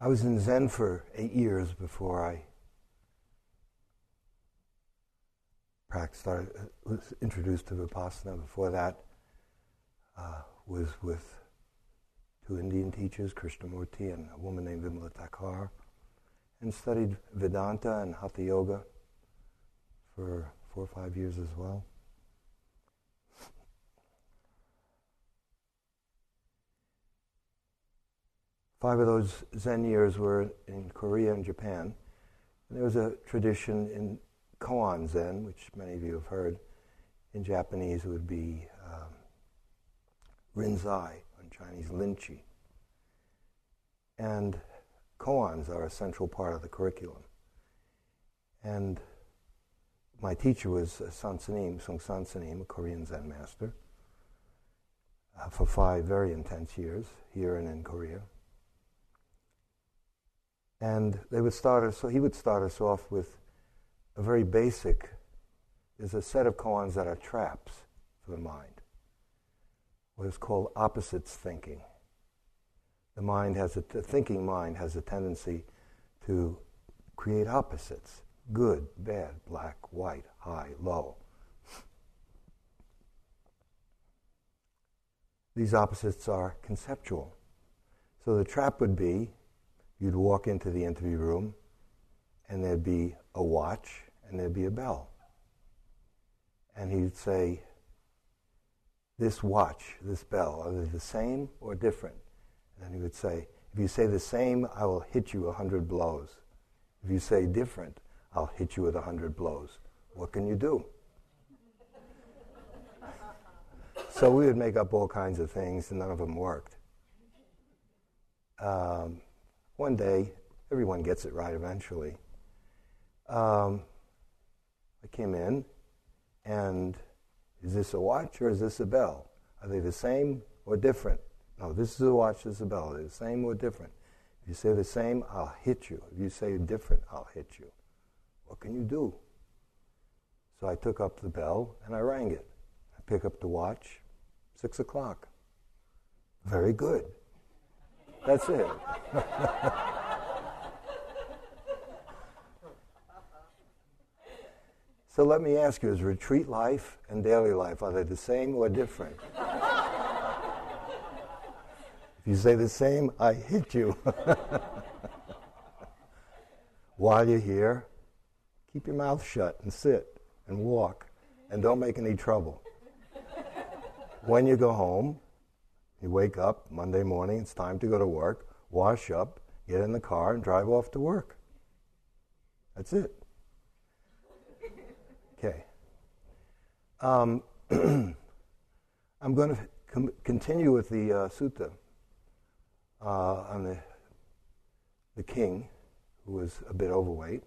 I was in Zen for 8 years before I practiced. I was introduced to Vipassana. Before that, was with two Indian teachers, Krishnamurti and a woman named Vimala Thakar, and studied Vedanta and Hatha Yoga for 4 or 5 years as well. Five of those Zen years were in Korea and Japan. And there was a tradition in koan Zen, which many of you have heard. In Japanese, it would be Rinzai, in Chinese, Linchi. And koans are a central part of the curriculum. And my teacher was Seung Sahn Nim, a Korean Zen master, for 5 very intense years, here and in Korea. And they would start us. So he would start us off with a very basic. There's a set of koans that are traps for the mind. What is called opposites thinking. The thinking mind has a tendency to create opposites: good, bad, black, white, high, low. These opposites are conceptual. So the trap would be, you'd walk into the interview room, and there'd be a watch, and there'd be a bell. And he'd say, this watch, this bell, are they the same or different? And then he would say, if you say the same, I will hit you 100 blows. If you say different, I'll hit you with 100 blows. What can you do? So we would make up all kinds of things, and none of them worked. One day, everyone gets it right eventually. I came in, and is this a watch or is this a bell? Are they the same or different? No, this is a watch, this is a bell. Are they the same or different? If you say the same, I'll hit you. If you say different, I'll hit you. What can you do? So I took up the bell, and I rang it. I pick up the watch, 6 o'clock. Very good. That's it. So let me ask you, is retreat life and daily life, are they the same or different? If you say the same, I hit you. While you're here, keep your mouth shut and sit and walk and don't make any trouble. When you go home, you wake up Monday morning, it's time to go to work, wash up, get in the car, and drive off to work. That's it. Okay. I'm going to continue with the sutta on the king, who was a bit overweight.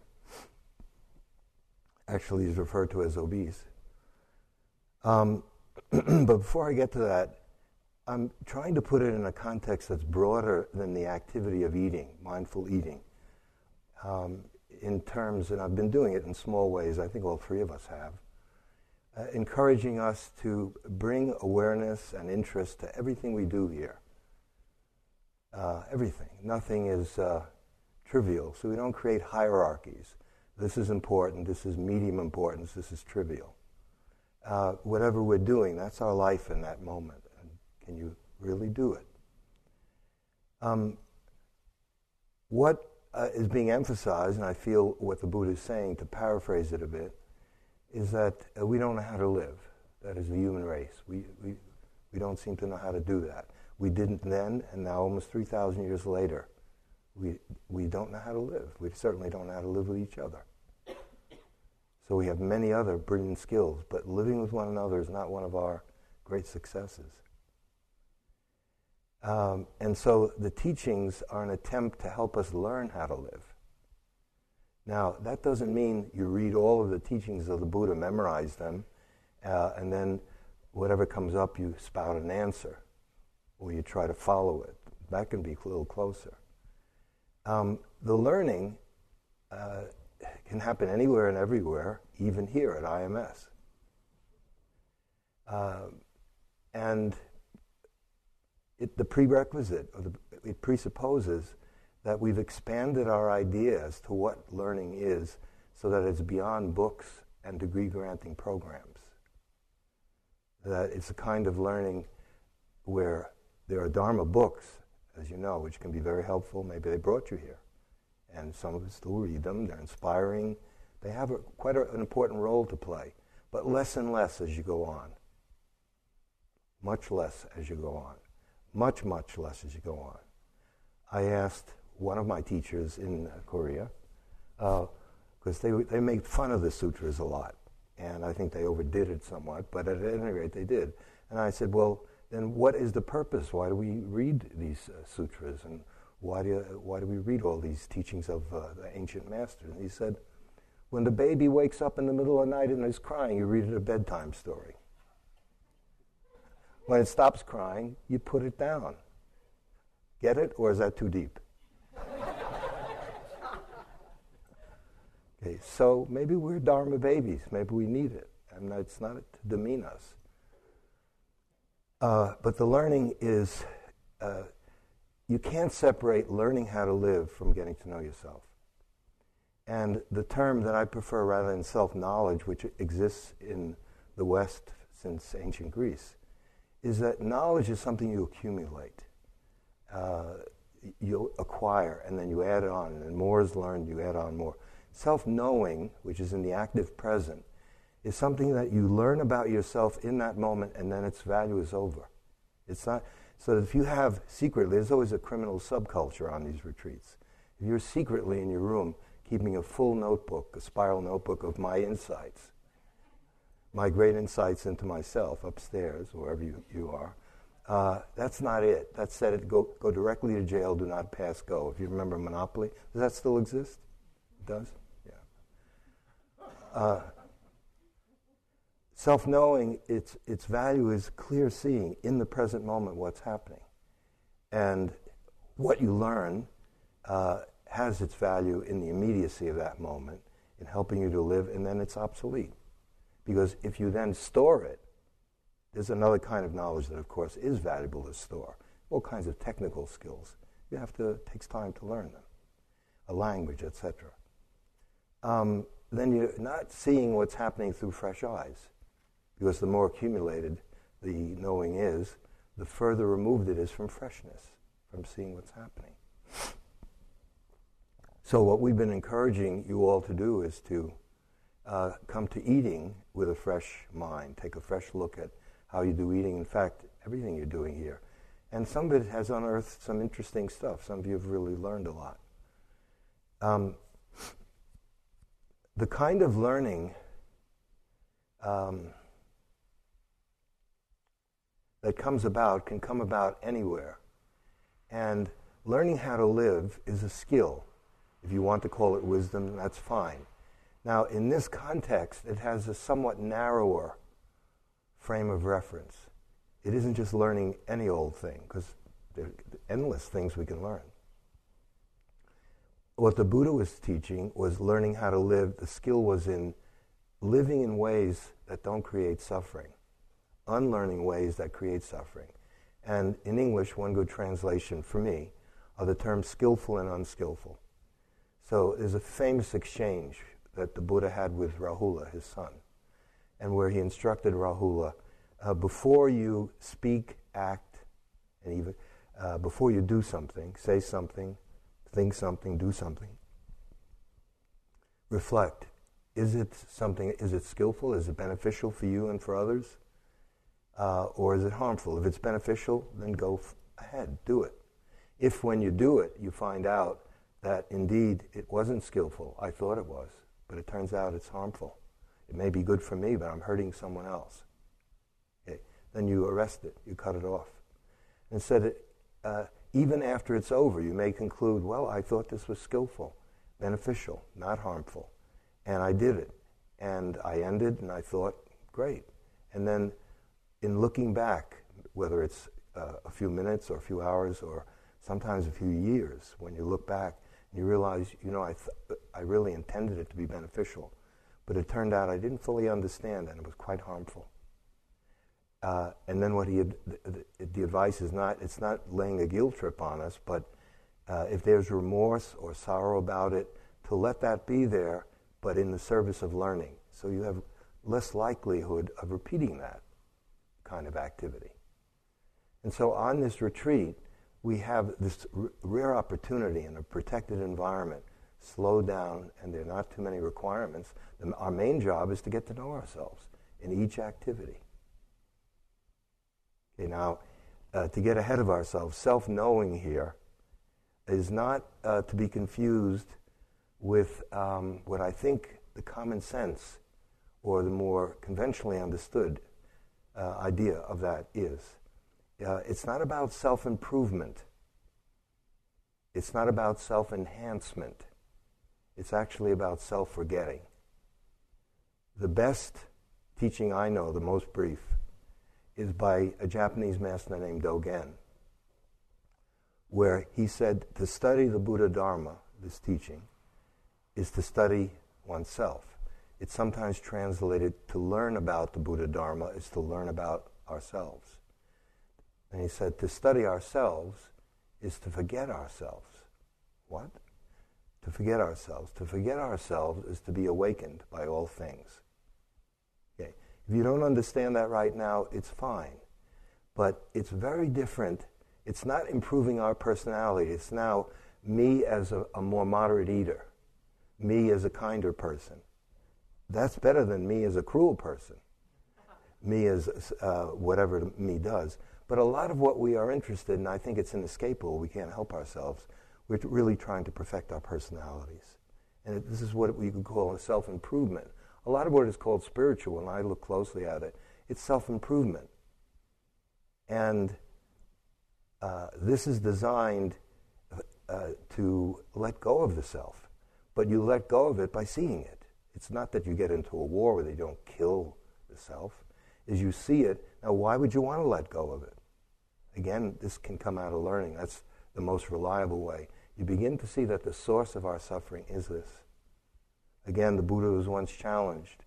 Actually, he's referred to as obese. But before I get to that, I'm trying to put it in a context that's broader than the activity of eating, mindful eating, in terms, and I've been doing it in small ways, I think all three of us have, encouraging us to bring awareness and interest to everything we do here. Everything. Nothing is trivial, so we don't create hierarchies. This is important, this is medium importance, this is trivial. Whatever we're doing, that's our life in that moment. Can you really do it? What is being emphasized, and I feel what the Buddha is saying, to paraphrase it a bit, is that we don't know how to live. That is the human race. We don't seem to know how to do that. We didn't then, and now almost 3,000 years later, we don't know how to live. We certainly don't know how to live with each other. So we have many other brilliant skills, but living with one another is not one of our great successes. And so the teachings are an attempt to help us learn how to live. Now, that doesn't mean you read all of the teachings of the Buddha, memorize them, and then whatever comes up, you spout an answer, or you try to follow it. That can be a little closer. The learning can happen anywhere and everywhere, even here at IMS. The presupposes that we've expanded our idea as to what learning is so that it's beyond books and degree-granting programs. That it's a kind of learning where there are Dharma books, as you know, which can be very helpful. Maybe they brought you here. And some of us still read them. They're inspiring. They have quite an important role to play, but less and less as you go on. Much less as you go on. Much, much less as you go on. I asked one of my teachers in Korea, because they made fun of the sutras a lot, and I think they overdid it somewhat, but at any rate they did. And I said, well, then what is the purpose? Why do we read these sutras, and why do we read all these teachings of the ancient masters? And he said, when the baby wakes up in the middle of the night and is crying, you read it a bedtime story. When it stops crying, you put it down. Get it, or is that too deep? Okay, so maybe we're Dharma babies. Maybe we need it. And it's not to demean us. But the learning is, you can't separate learning how to live from getting to know yourself. And the term that I prefer rather than self-knowledge, which exists in the West since ancient Greece, is that knowledge is something you accumulate. You acquire, and then you add on, and more is learned, you add on more. Self-knowing, which is in the active present, is something that you learn about yourself in that moment, and then its value is over. It's not, so if you have secretly, there's always a criminal subculture on these retreats. If you're secretly in your room keeping a full notebook, a spiral notebook of my insights, my great insights into myself upstairs, wherever you are, that's not it. That said, go directly to jail, do not pass go. If you remember Monopoly, does that still exist? It does? Yeah. Self-knowing, its value is clear seeing in the present moment what's happening. And what you learn has its value in the immediacy of that moment in helping you to live, and then it's obsolete. Because if you then store it, there's another kind of knowledge that, of course, is valuable to store. All kinds of technical skills. It takes time to learn them. A language, etc. Then you're not seeing what's happening through fresh eyes. Because the more accumulated the knowing is, the further removed it is from freshness, from seeing what's happening. So what we've been encouraging you all to do is to come to eating with a fresh mind. Take a fresh look at how you do eating, in fact, everything you're doing here. And some of it has unearthed some interesting stuff. Some of you have really learned a lot. The kind of learning that comes about can come about anywhere. And learning how to live is a skill. If you want to call it wisdom, that's fine. Now, in this context, it has a somewhat narrower frame of reference. It isn't just learning any old thing, because there are endless things we can learn. What the Buddha was teaching was learning how to live. The skill was in living in ways that don't create suffering, unlearning ways that create suffering. And in English, one good translation for me are the terms skillful and unskillful. So there's a famous exchange that the Buddha had with Rahula, his son, and where he instructed Rahula, before you speak, act, and even before you do something, say something, think something, do something, reflect. Is it something, is it skillful? Is it beneficial for you and for others? Or is it harmful? If it's beneficial, then go ahead, do it. If when you do it, you find out that indeed it wasn't skillful, I thought it was, but it turns out it's harmful. It may be good for me, but I'm hurting someone else. Okay. Then you arrest it. You cut it off. And said, even after it's over, you may conclude, well, I thought this was skillful, beneficial, not harmful. And I did it. And I ended, and I thought, great. And then in looking back, whether it's a few minutes or a few hours or sometimes a few years, when you look back, and you realize, I really intended it to be beneficial. But it turned out I didn't fully understand, and it was quite harmful. And then what the advice is not, it's not laying a guilt trip on us, but if there's remorse or sorrow about it, to let that be there, but in the service of learning. So you have less likelihood of repeating that kind of activity. And so on this retreat, we have this rare opportunity in a protected environment, slow down, and there are not too many requirements. Our main job is to get to know ourselves in each activity. Okay, now, to get ahead of ourselves, self-knowing here is not to be confused with what I think the common sense or the more conventionally understood idea of that is. It's not about self-improvement. It's not about self-enhancement. It's actually about self-forgetting. The best teaching I know, the most brief, is by a Japanese master named Dogen, where he said to study the Buddha Dharma, this teaching, is to study oneself. It's sometimes translated to learn about the Buddha Dharma is to learn about ourselves. And he said to study ourselves is to forget ourselves. What? To forget ourselves. To forget ourselves is to be awakened by all things. Okay. If you don't understand that right now, it's fine. But it's very different. It's not improving our personality. It's now me as a more moderate eater, me as a kinder person. That's better than me as a cruel person, me as whatever me does. But a lot of what we are interested in, I think it's inescapable, we can't help ourselves, we're really trying to perfect our personalities. And this is what we could call a self-improvement. A lot of what is called spiritual, and I look closely at it, it's self-improvement. And this is designed to let go of the self. But you let go of it by seeing it. It's not that you get into a war where they don't kill the self. As you see it, now why would you want to let go of it? Again, this can come out of learning. That's the most reliable way. You begin to see that the source of our suffering is this. Again, the Buddha was once challenged.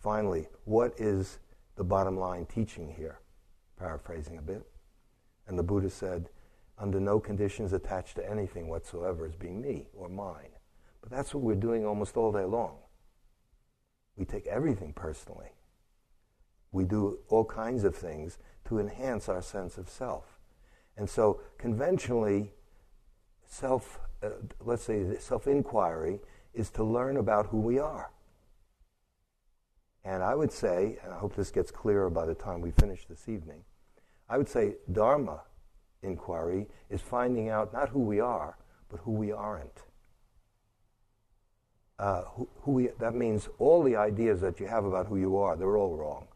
Finally, what is the bottom line teaching here? Paraphrasing a bit. And the Buddha said, under no conditions attached to anything whatsoever as being me or mine. But that's what we're doing almost all day long. We take everything personally. We do all kinds of things to enhance our sense of self. And so conventionally, self-inquiry is to learn about who we are. And I would say, and I hope this gets clearer by the time we finish this evening, I would say Dharma inquiry is finding out not who we are, but who we aren't. That means all the ideas that you have about who you are, they're all wrong.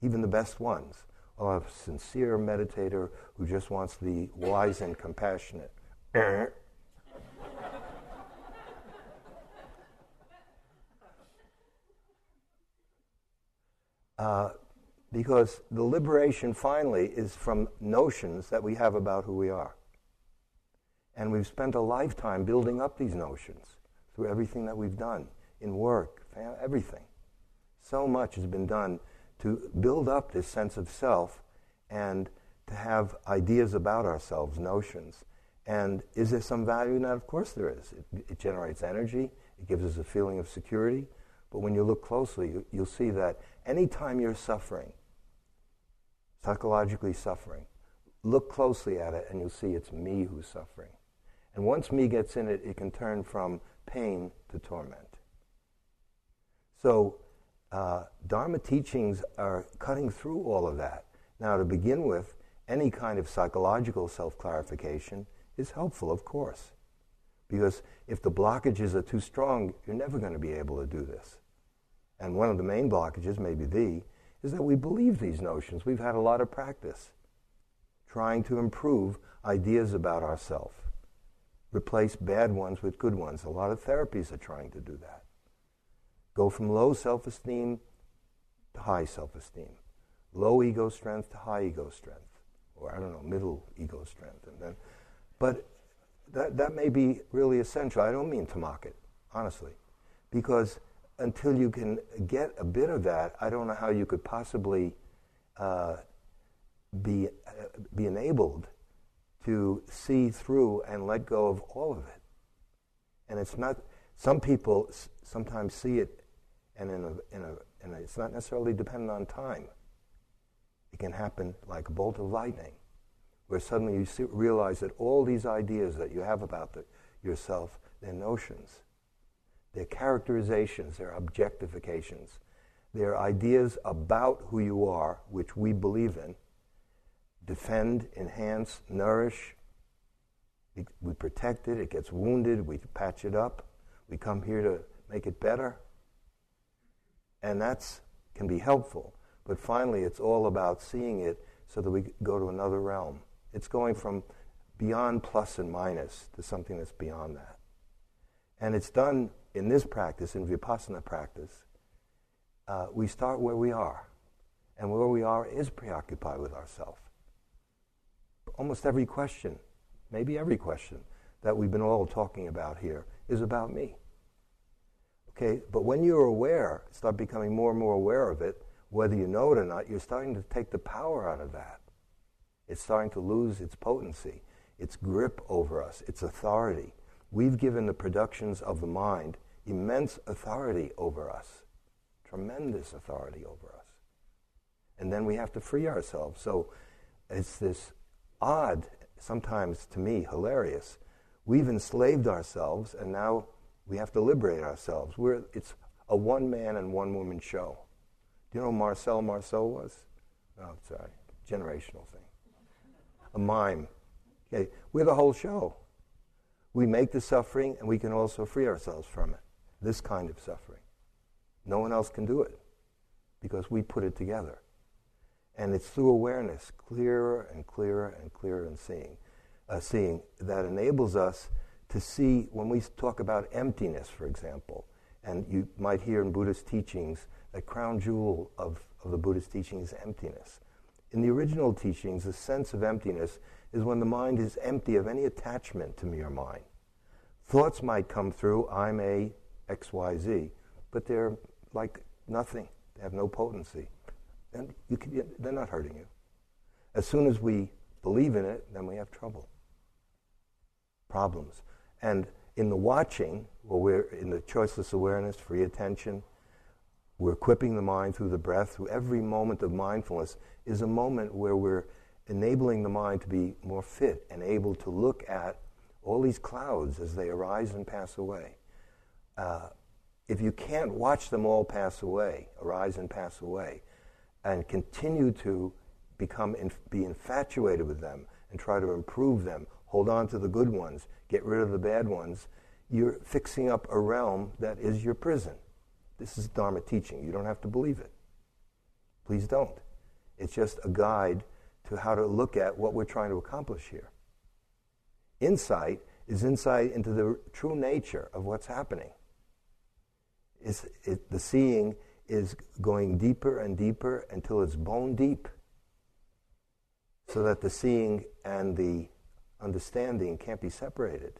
Even the best ones. Or a sincere meditator who just wants to be wise and compassionate. Because the liberation finally is from notions that we have about who we are. And we've spent a lifetime building up these notions through everything that we've done, in work, everything. So much has been done to build up this sense of self and to have ideas about ourselves, notions. And is there some value in that? Of course there is. It generates energy, it gives us a feeling of security. But when you look closely, you'll see that anytime you're suffering, psychologically suffering, look closely at it and you'll see it's me who's suffering. And once me gets in it, it can turn from pain to torment. So Dharma teachings are cutting through all of that. Now, to begin with, any kind of psychological self-clarification is helpful, of course, because if the blockages are too strong, you're never going to be able to do this. And one of the main blockages, maybe is that we believe these notions. We've had a lot of practice trying to improve ideas about ourselves. Replace bad ones with good ones. A lot of therapies are trying to do that. Go from low self-esteem to high self-esteem. Low ego strength to high ego strength. Or, I don't know, middle ego strength. And then, but that may be really essential. I don't mean to mock it, honestly. Because until you can get a bit of that, I don't know how you could possibly be enabled to see through and let go of all of it. And it's not, some people sometimes see it, and it's not necessarily dependent on time. It can happen like a bolt of lightning, where suddenly you realize that all these ideas that you have about yourself, their notions, their characterizations, their objectifications, their ideas about who you are, which we believe in, defend, enhance, nourish. We protect it, it gets wounded, we patch it up, we come here to make it better. And that can be helpful. But finally, it's all about seeing it so that we go to another realm. It's going from beyond plus and minus to something that's beyond that. And it's done in this practice, in Vipassana practice. We start where we are. And where we are is preoccupied with ourselves. Almost every question, maybe every question, that we've been all talking about here is about me. Okay, but when you're aware, start becoming more and more aware of it, whether you know it or not, you're starting to take the power out of that. It's starting to lose its potency, its grip over us, its authority. We've given the productions of the mind immense authority over us, tremendous authority over us. And then we have to free ourselves. So it's this odd, sometimes to me hilarious, we've enslaved ourselves and now we have to liberate ourselves. It's a one-man and one-woman show. Do you know who Marcel Marceau was? Oh, sorry, generational thing. A mime. Okay. We're the whole show. We make the suffering and we can also free ourselves from it. This kind of suffering. No one else can do it because we put it together. And it's through awareness, clearer and clearer and clearer and seeing that enables us to see, when we talk about emptiness, for example, and you might hear in Buddhist teachings, the crown jewel of the Buddhist teaching is emptiness. In the original teachings, the sense of emptiness is when the mind is empty of any attachment to mere mind. Thoughts might come through, I'm a XYZ, but they're like nothing. They have no potency. And they're not hurting you. As soon as we believe in it, then we have trouble. Problems. And in the watching, well, we're in the choiceless awareness, free attention, we're equipping the mind through the breath, through every moment of mindfulness is a moment where we're enabling the mind to be more fit and able to look at all these clouds as they arise and pass away. If you can't watch them all pass away, arise and pass away, and continue to be infatuated with them and try to improve them, hold on to the good ones, get rid of the bad ones, you're fixing up a realm that is your prison. This is Dharma teaching. You don't have to believe it. Please don't. It's just a guide to how to look at what we're trying to accomplish here. Insight is insight into the true nature of what's happening. The seeing is going deeper and deeper until it's bone deep, so that the seeing and the understanding can't be separated.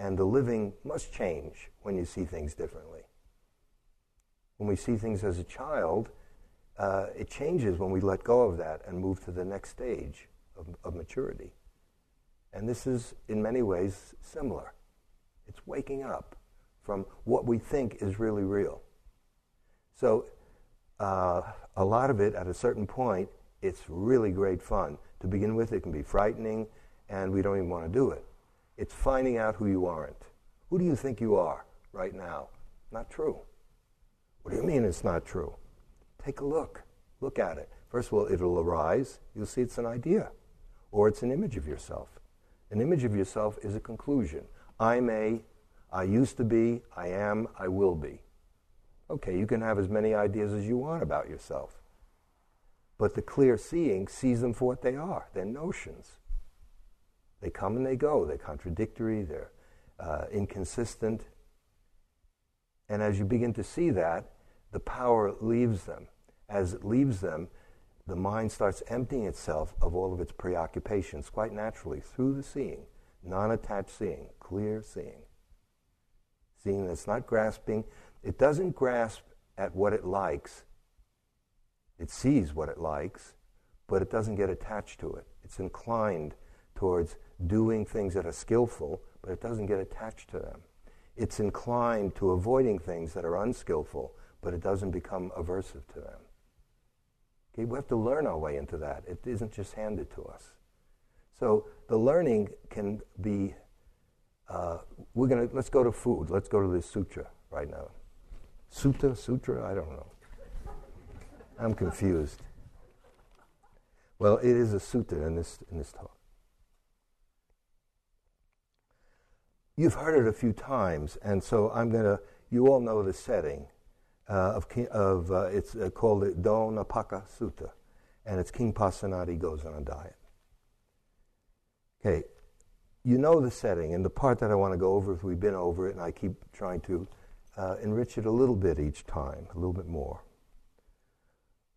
And the living must change when you see things differently. When we see things as a child, it changes when we let go of that and move to the next stage of maturity. And this is, in many ways, similar. It's waking up from what we think is really real. So a lot of it, at a certain point, it's really great fun. To begin with, it can be frightening, and we don't even want to do it. It's finding out who you aren't. Who do you think you are right now? Not true. What do you mean it's not true? Take a look. Look at it. First of all, it'll arise. You'll see it's an idea, or it's an image of yourself. An image of yourself is a conclusion. I used to be, I am, I will be. Okay, you can have as many ideas as you want about yourself. But the clear seeing sees them for what they are. They're notions. They come and they go. They're contradictory. They're inconsistent. And as you begin to see that, the power leaves them. As it leaves them, the mind starts emptying itself of all of its preoccupations quite naturally through the seeing, non-attached seeing, clear seeing. Seeing that's not grasping. It doesn't grasp at what it likes. It sees what it likes, but it doesn't get attached to it. It's inclined towards doing things that are skillful, but it doesn't get attached to them. It's inclined to avoiding things that are unskillful, but it doesn't become aversive to them. Okay, we have to learn our way into that. It isn't just handed to us. So the learning can be, let's go to food. Let's go to the sutra right now. Sutta, sutra, I don't know. I'm confused. Well, it is a sutta in this talk. You've heard it a few times, and so you all know the setting of it's called the Donapaka Sutta, and it's King Pasenadi goes on a diet. Okay, you know the setting, and the part that I want to go over, if we've been over it, and I keep trying to enrich it a little bit each time, a little bit more.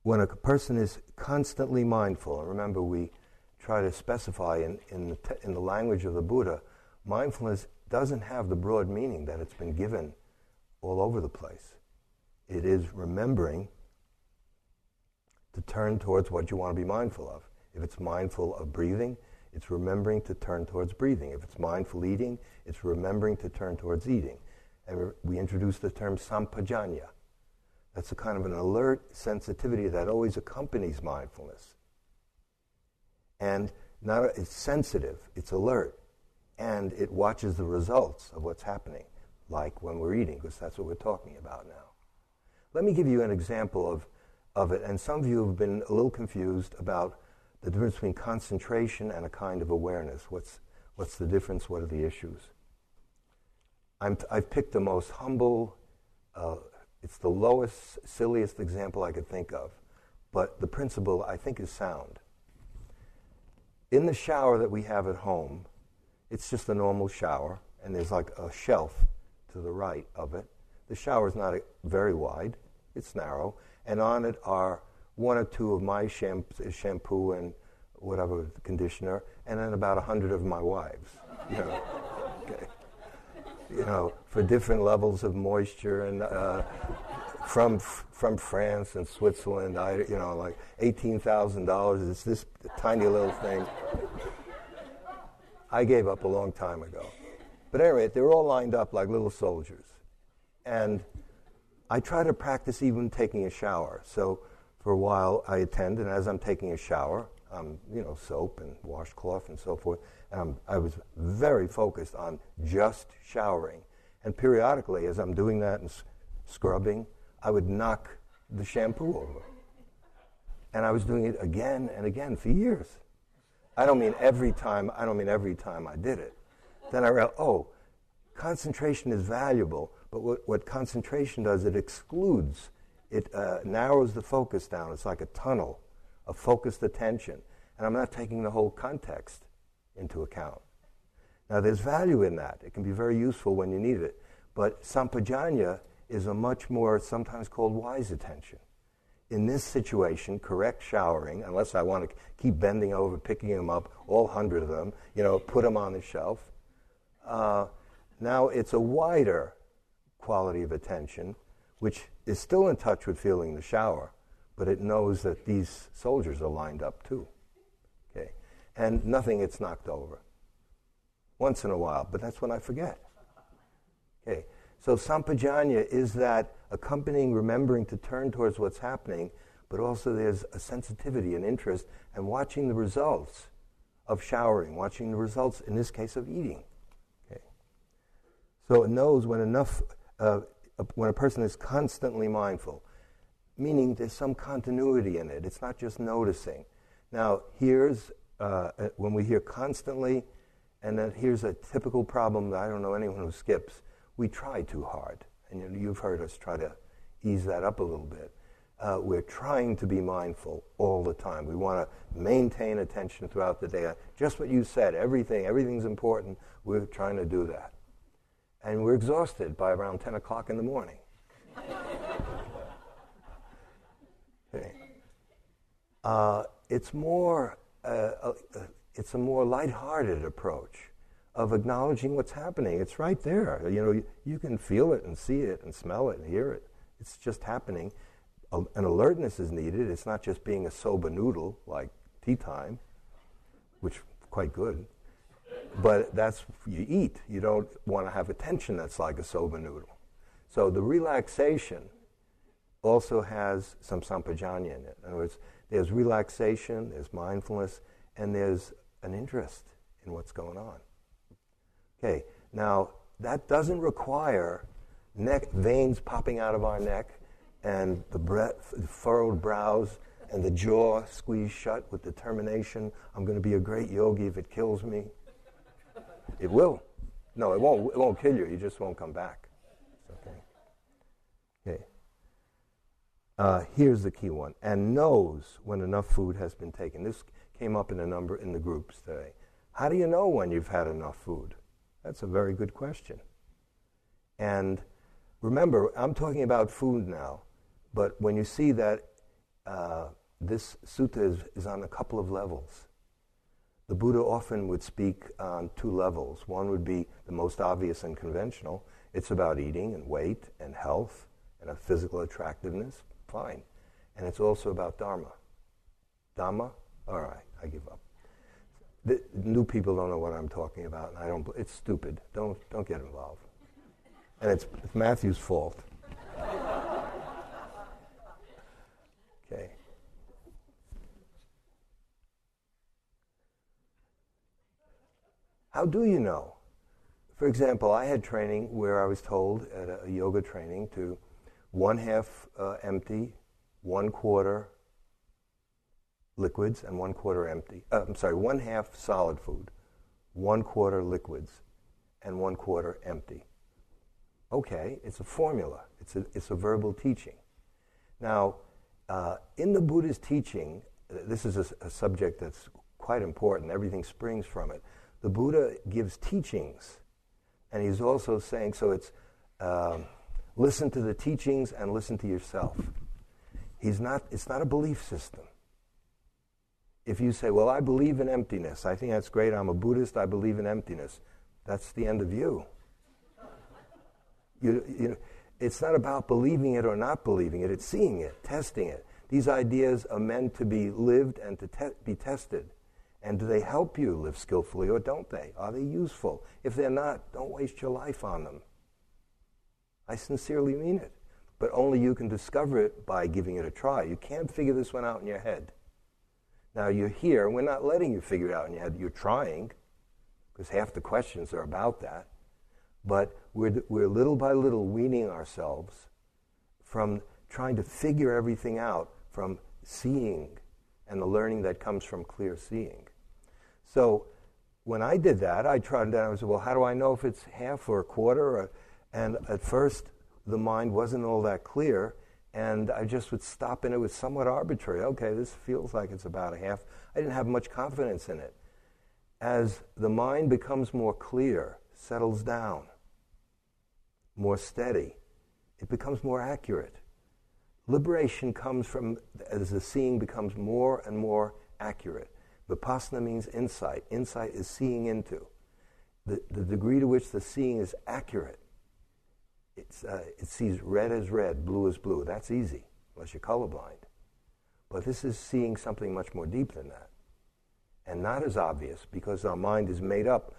When a person is constantly mindful, and remember we try to specify in the language of the Buddha, mindfulness doesn't have the broad meaning that it's been given all over the place. It is remembering to turn towards what you want to be mindful of. If it's mindful of breathing, it's remembering to turn towards breathing. If it's mindful eating, it's remembering to turn towards eating. And we introduced the term sampajanya. That's a kind of an alert sensitivity that always accompanies mindfulness. And it's sensitive, it's alert, and it watches the results of what's happening, like when we're eating, because that's what we're talking about now. Let me give you an example of it, and some of you have been a little confused about the difference between concentration and a kind of awareness. What's the difference? What are the issues? I've picked the most humble, it's the lowest, silliest example I could think of, but the principle I think is sound. In the shower that we have at home, it's just a normal shower, and there's like a shelf to the right of it. The shower is not very wide, it's narrow, and on it are one or two of my shampoo and whatever conditioner, and then about 100 of my wives. You know, okay. You know, for different levels of moisture, and from France and Switzerland, like $18,000. It's this tiny little thing. I gave up a long time ago, but anyway, they were all lined up like little soldiers, and I try to practice even taking a shower. So for a while, I attend, and as I'm taking a shower, I'm soap and washcloth and so forth. I was very focused on just showering, and periodically, as I'm doing that and scrubbing, I would knock the shampoo over, and I was doing it again and again for years. I don't mean every time I did it. Then I realized, concentration is valuable, but what concentration does, it excludes. It narrows the focus down. It's like a tunnel of focused attention. And I'm not taking the whole context into account. Now, there's value in that. It can be very useful when you need it. But sampajanya is a much more sometimes called wise attention. In this situation, correct showering, unless I want to keep bending over, picking them up, all 100 of them, put them on the shelf. Now it's a wider quality of attention, which is still in touch with feeling the shower, but it knows that these soldiers are lined up too. Okay, and nothing gets knocked over. Once in a while, but that's when I forget. Okay, so sampajanya is that accompanying, remembering to turn towards what's happening, but also there's a sensitivity and interest, and watching the results of showering, watching the results, in this case, of eating. Okay. So it knows when a person is constantly mindful, meaning there's some continuity in it. It's not just noticing. Now, here's when we hear constantly, and then here's a typical problem that I don't know anyone who skips. We try too hard. And you've heard us try to ease that up a little bit. We're trying to be mindful all the time. We want to maintain attention throughout the day. Just what you said, everything's important. We're trying to do that. And we're exhausted by around 10 o'clock in the morning. Okay. It's a more lighthearted approach of acknowledging what's happening. It's right there. You can feel it and see it and smell it and hear it. It's just happening. An alertness is needed. It's not just being a soba noodle like tea time, which is quite good. But that's, you eat. You don't want to have a tension that's like a soba noodle. So the relaxation also has some sampajanya in it. In other words, there's relaxation, there's mindfulness, and there's an interest in what's going on. Okay, now that doesn't require neck veins popping out of our neck and the breath, the furrowed brows, and the jaw squeezed shut with determination. I'm going to be a great yogi if it kills me. It will. No, it won't. It won't kill you. You just won't come back. Okay. Okay. Here's the key one. And knows when enough food has been taken. This came up in a number in the groups today. How do you know when you've had enough food? That's a very good question. And remember, I'm talking about food now. But when you see that this sutta is on a couple of levels. The Buddha often would speak on two levels. One would be the most obvious and conventional. It's about eating and weight and health and a physical attractiveness. Fine. And it's also about Dharma. Dhamma? All right, I give up. The new people don't know what I'm talking about, and I don't. It's stupid. Don't get involved. And it's Matthew's fault. Okay. How do you know? For example, I had training where I was told at a yoga training to one half empty, 1/4 liquids, and 1/4 empty. I'm sorry, 1/2 solid food, 1/4 liquids, and 1/4 empty. Okay, it's a formula. It's a verbal teaching. Now, in the Buddha's teaching, this is a subject that's quite important. Everything springs from it. The Buddha gives teachings, and he's also saying, so it's listen to the teachings and listen to yourself. It's not a belief system. If you say, well, I believe in emptiness, I think that's great, I'm a Buddhist, I believe in emptiness, that's the end of you. It's not about believing it or not believing it, it's seeing it, testing it. These ideas are meant to be lived and to be tested. And do they help you live skillfully or don't they? Are they useful? If they're not, don't waste your life on them. I sincerely mean it. But only you can discover it by giving it a try. You can't figure this one out in your head. Now you're here, and we're not letting you figure it out in your head. You're trying, because half the questions are about that. But we're little by little weaning ourselves from trying to figure everything out, from seeing and the learning that comes from clear seeing. So when I did that, I tried that. I said, well, how do I know if it's 1/2 or 1/4? And at first, the mind wasn't all that clear, and I just would stop, and it was somewhat arbitrary. Okay, this feels like it's about 1/2. I didn't have much confidence in it. As the mind becomes more clear, settles down, more steady, it becomes more accurate. Liberation comes from, as the seeing becomes more and more accurate. Vipassana means insight. Insight is seeing into. The degree to which the seeing is accurate, it sees red as red, blue as blue. That's easy, unless you're colorblind. But this is seeing something much more deep than that, and not as obvious, because our mind is made up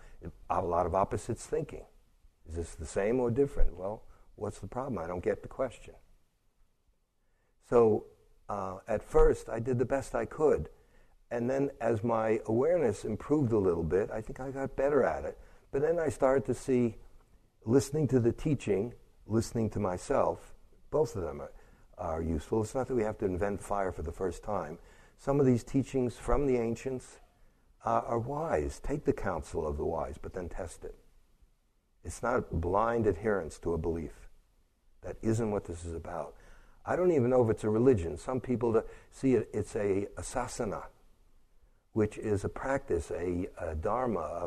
a lot of opposites thinking. Is this the same or different? Well, what's the problem? I don't get the question. So at first, I did the best I could. And then as my awareness improved a little bit, I think I got better at it. But then I started to see listening to the teaching, listening to myself, both of them are useful. It's not that we have to invent fire for the first time. Some of these teachings from the ancients are wise. Take the counsel of the wise, but then test it. It's not blind adherence to a belief. That isn't what this is about. I don't even know if it's a religion. Some people see it, it's a sasana, which is a practice, a dharma,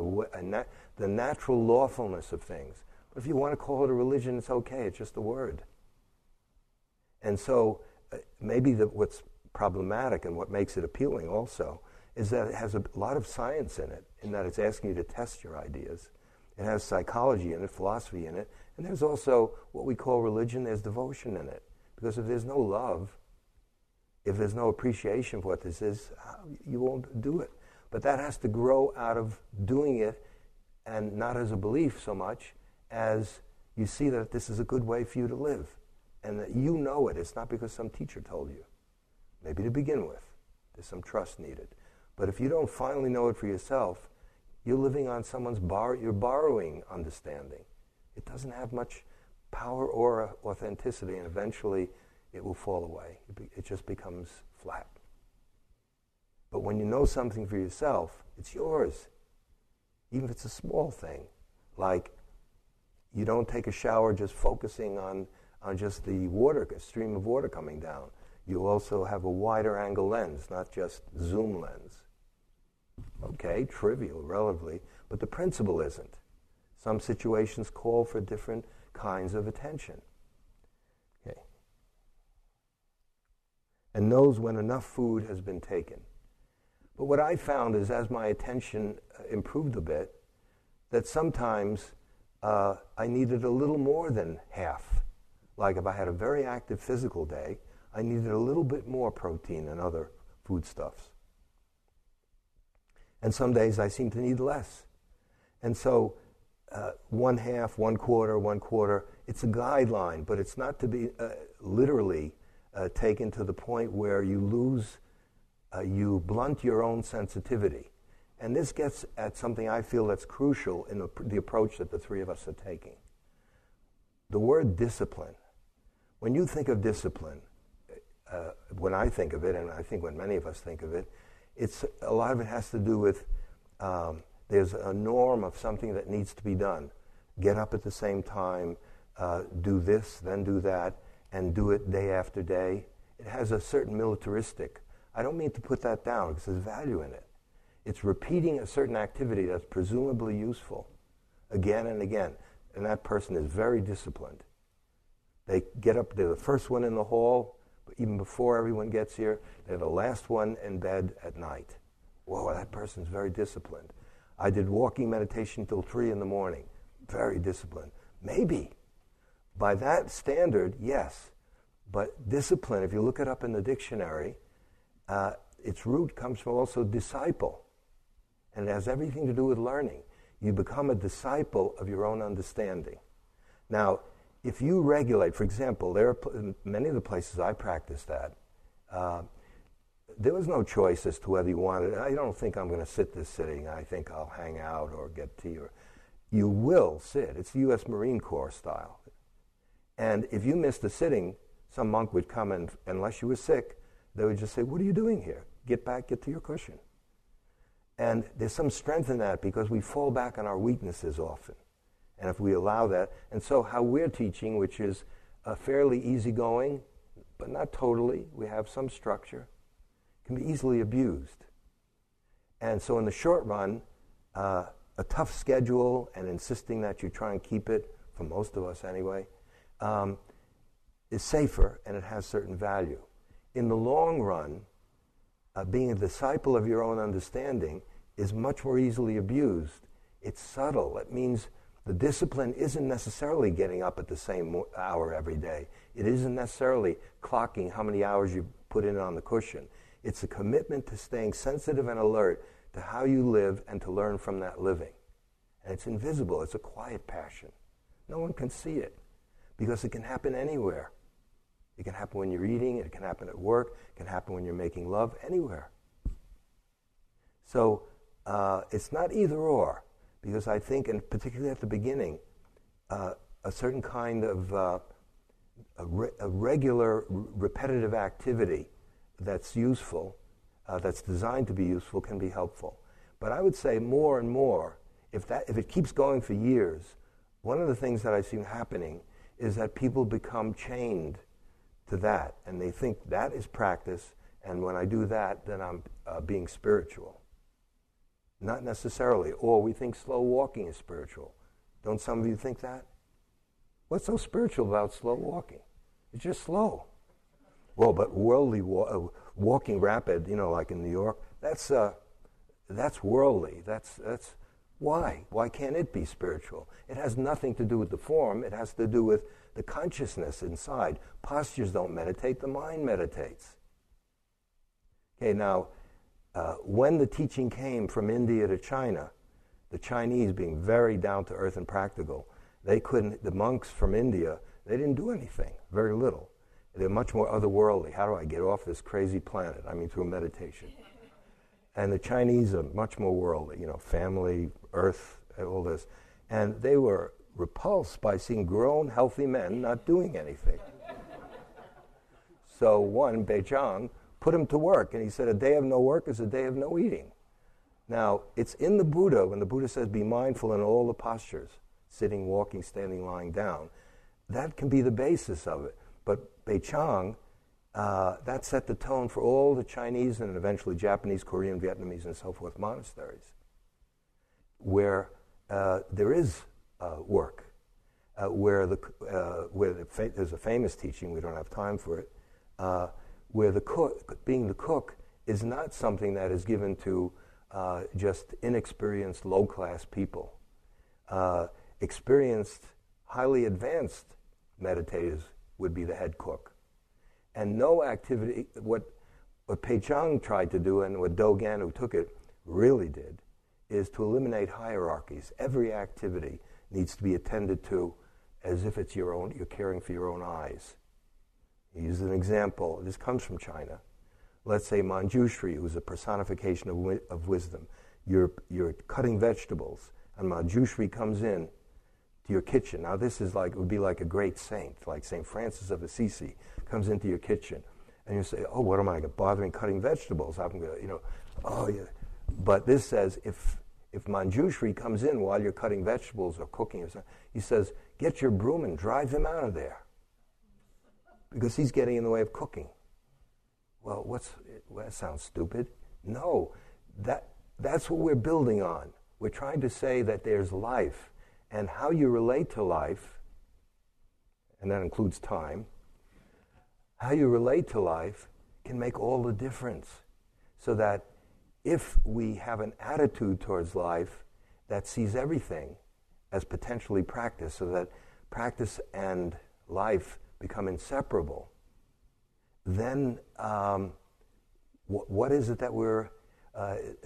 the natural lawfulness of things. But if you want to call it a religion, it's okay. It's just a word. And so maybe what's problematic and what makes it appealing also is that it has a lot of science in it, in that it's asking you to test your ideas. It has psychology in it, philosophy in it, and there's also what we call religion. There's devotion in it. Because if there's no love, if there's no appreciation for what this is, you won't do it. But that has to grow out of doing it and not as a belief so much as you see that this is a good way for you to live and that you know it. It's not because some teacher told you. Maybe to begin with, there's some trust needed. But if you don't finally know it for yourself, you're living on someone's you're borrowing understanding. It doesn't have much power or authenticity, and eventually it will fall away. It just becomes flat. But when you know something for yourself, it's yours. Even if it's a small thing, like you don't take a shower just focusing on just the water, a stream of water coming down. You also have a wider angle lens, not just zoom lens. Okay, trivial, relatively, but the principle isn't. Some situations call for different kinds of attention. Okay. And knows when enough food has been taken. But what I found is as my attention improved a bit, that sometimes I needed a little more than half. Like if I had a very active physical day, I needed a little bit more protein and other foodstuffs. And some days I seem to need less. And so one half, one quarter, it's a guideline, but it's not to be literally taken to the point where you lose, you blunt your own sensitivity. And this gets at something I feel that's crucial in the approach that the three of us are taking. The word discipline. When you think of discipline, when I think of it, and I think when many of us think of it, it's a lot of it has to do with there's a norm of something that needs to be done. Get up at the same time, do this, then do that, and do it day after day. It has a certain militaristic. I don't mean to put that down because there's value in it. It's repeating a certain activity that's presumably useful again and again. And that person is very disciplined. They get up, they're the first one in the hall, even before everyone gets here, they're the last one in bed at night. Whoa, that person's very disciplined. I did walking meditation till 3 a.m. Very disciplined. Maybe. By that standard, yes. But discipline, if you look it up in the dictionary, its root comes from also disciple. And it has everything to do with learning. You become a disciple of your own understanding. Now, if you regulate, for example, there are many of the places I practiced at, there was no choice as to whether you wanted, I don't think I'm going to sit this sitting, I think I'll hang out or get tea. Or you will sit. It's the U.S. Marine Corps style. And if you missed a sitting, some monk would come and, unless you were sick, they would just say, what are you doing here? Get back, get to your cushion. And there's some strength in that because we fall back on our weaknesses often. And if we allow that, and so how we're teaching, which is fairly easygoing, but not totally, we have some structure, can be easily abused. And so in the short run, a tough schedule and insisting that you try and keep it, for most of us anyway, is safer and it has certain value. In the long run, being a disciple of your own understanding is much more easily abused. It's subtle. It means the discipline isn't necessarily getting up at the same hour every day. It isn't necessarily clocking how many hours you put in on the cushion. It's a commitment to staying sensitive and alert to how you live and to learn from that living. And it's invisible. It's a quiet passion. No one can see it because it can happen anywhere. It can happen when you're eating. It can happen at work. It can happen when you're making love, anywhere. So it's not either or. Because I think, and particularly at the beginning, a certain kind of a regular, repetitive activity that's useful, that's designed to be useful, can be helpful. But I would say more and more, if it keeps going for years, one of the things that I've seen happening is that people become chained to that, and they think that is practice, and when I do that, then I'm being spiritual. Not necessarily. Or we think slow walking is spiritual. Don't some of you think that? What's so spiritual about slow walking? It's just slow. Well, but worldly walking rapid, you know, like in New York, that's worldly. That's why? Why can't it be spiritual? It has nothing to do with the form. It has to do with the consciousness inside. Postures don't meditate. The mind meditates. Okay, now, when the teaching came from India to China, The Chinese, being very down to earth and practical, they couldn't, the monks from India, they didn't do anything, very little. They're much more otherworldly. How do I get off this crazy planet? I mean, through meditation. And the Chinese are much more worldly, you know, family, earth, all this. And they were repulsed by seeing grown, healthy men not doing anything. So one, Baichang, put him to work. And he said, a day of no work is a day of no eating. Now, it's in the Buddha, when the Buddha says, be mindful in all the postures, sitting, walking, standing, lying down. That can be the basis of it. But Baichang, that set the tone for all the Chinese and eventually Japanese, Korean, Vietnamese, and so forth monasteries, where there is work, there's a famous teaching, we don't have time for it, where the cook, being the cook, is not something that is given to just inexperienced, low-class people. Experienced, highly advanced meditators would be the head cook. And no activity, what Baichang tried to do and what Dogen, who took it, really did, is to eliminate hierarchies. Every activity needs to be attended to as if it's your own, you're caring for your own eyes. He used an example, this comes from China. Let's say Manjushri, who's a personification of wisdom. You're cutting vegetables, and Manjushri comes in to your kitchen. Now this is like, it would be like a great saint, like St. Francis of Assisi, comes into your kitchen, and you say, oh, what am I bothering cutting vegetables? I'm gonna, you know, oh yeah. But this says, if Manjushri comes in while you're cutting vegetables or cooking or something, he says, get your broom and drive him out of there, because he's getting in the way of cooking. Well, that sounds stupid. No, that's what we're building on. We're trying to say that there's life, and how you relate to life, and that includes time, how you relate to life can make all the difference. So that if we have an attitude towards life that sees everything as potentially practice, so that practice and life become inseparable, then what is it that we're,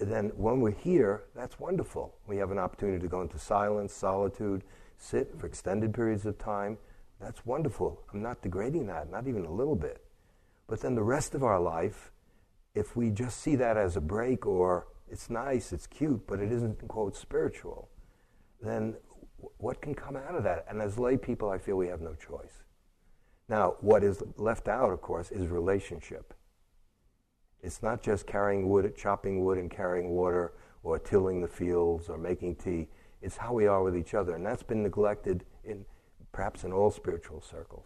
then when we're here, that's wonderful. We have an opportunity to go into silence, solitude, sit for extended periods of time. That's wonderful. I'm not degrading that, not even a little bit. But then the rest of our life, if we just see that as a break, or it's nice, it's cute, but it isn't, quote, spiritual, then what can come out of that? And as lay people, I feel we have no choice. Now, what is left out, of course, is relationship. It's not just chopping wood and carrying water, or tilling the fields, or making tea. It's how we are with each other, and that's been neglected in perhaps in all spiritual circles.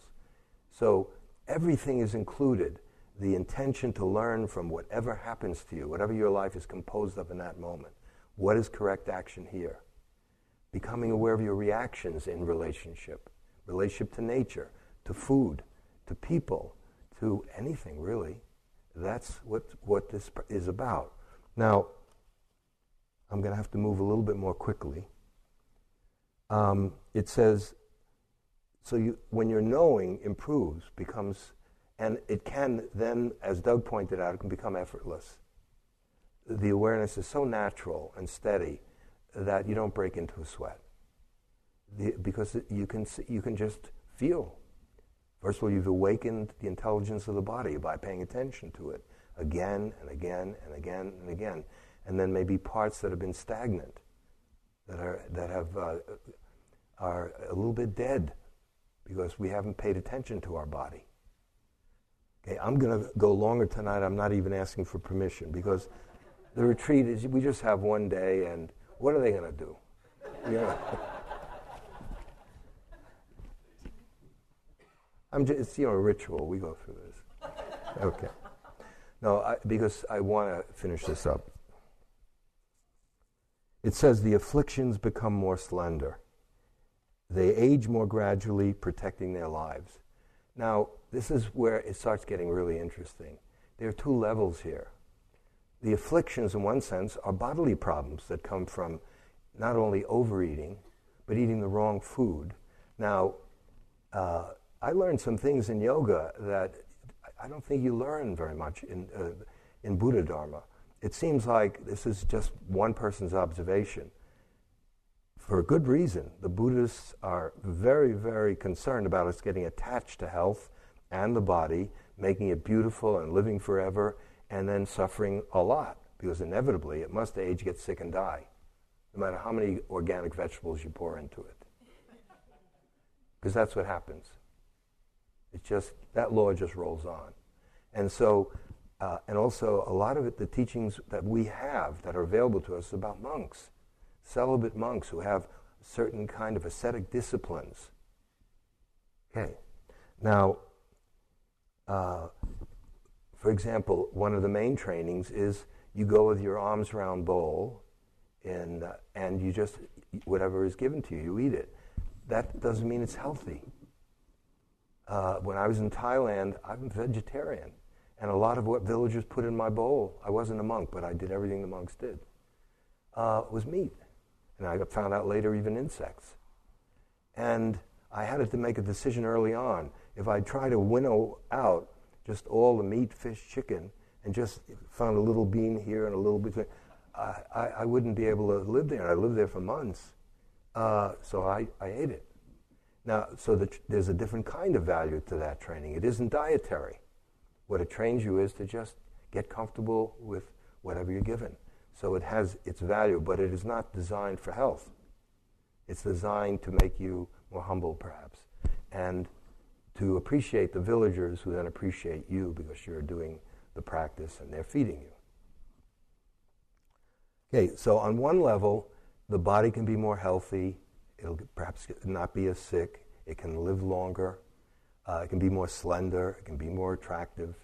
So everything is included. The intention to learn from whatever happens to you, whatever your life is composed of in that moment. What is correct action here? Becoming aware of your reactions in relationship to nature, to food, to people, to anything really. That's what this is about. Now, I'm going to have to move a little bit more quickly. It says, when your knowing improves, becomes, and it can then, as Doug pointed out, it can become effortless. The awareness is so natural and steady that you don't break into a sweat, because you can just feel. First of all, you've awakened the intelligence of the body by paying attention to it again and again and again and again, and then maybe parts that have been stagnant, that are a little bit dead, because we haven't paid attention to our body. Okay, I'm going to go longer tonight. I'm not even asking for permission, because the retreat is, we just have one day, and what are they going to do? You know? It's a ritual. We go through this. Okay. No, because I want to finish this up. It says, the afflictions become more slender. They age more gradually, protecting their lives. Now, this is where it starts getting really interesting. There are two levels here. The afflictions, in one sense, are bodily problems that come from not only overeating, but eating the wrong food. Now, I learned some things in yoga that I don't think you learn very much in Buddha Dharma. It seems like this is just one person's observation. for a good reason. The Buddhists are very, very concerned about us getting attached to health and the body, making it beautiful and living forever, and then suffering a lot, because inevitably it must age, get sick, and die, no matter how many organic vegetables you pour into it. Because that's what happens. It's just, that law just rolls on. And so, and also a lot of it, the teachings that we have that are available to us about monks, celibate monks who have certain kind of ascetic disciplines. Okay, now, for example, one of the main trainings is you go with your arms round bowl, and you just, whatever is given to you, you eat it. That doesn't mean it's healthy. When I was in Thailand, I'm a vegetarian. And a lot of what villagers put in my bowl, I wasn't a monk, but I did everything the monks did, was meat. And I found out later even insects. And I had to make a decision early on. If I try to winnow out just all the meat, fish, chicken, and just found a little bean here and a little bit there, I wouldn't be able to live there. I lived there for months. So I ate it. Now, so there's a different kind of value to that training. It isn't dietary. What it trains you is to just get comfortable with whatever you're given. So it has its value, but it is not designed for health. It's designed to make you more humble, perhaps, and to appreciate the villagers who then appreciate you because you're doing the practice and they're feeding you. Okay, so on one level, the body can be more healthy. It'll perhaps not be as sick. It can live longer. It can be more slender. It can be more attractive.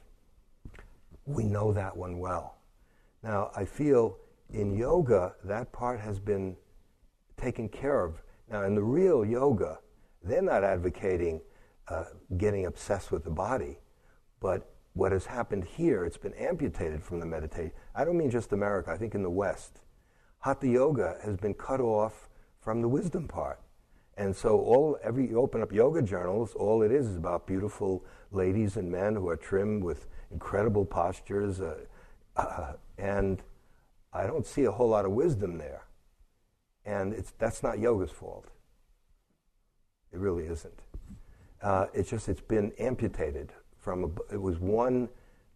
We know that one well. Now, I feel in yoga, that part has been taken care of. Now, in the real yoga, they're not advocating getting obsessed with the body. But what has happened here, it's been amputated from the meditation. I don't mean just America. I think in the West. Hatha Yoga has been cut off from the wisdom part. And so you open up yoga journals, all it is about beautiful ladies and men who are trimmed with incredible postures. And I don't see a whole lot of wisdom there. And that's not yoga's fault. It really isn't. It's been amputated from, it was one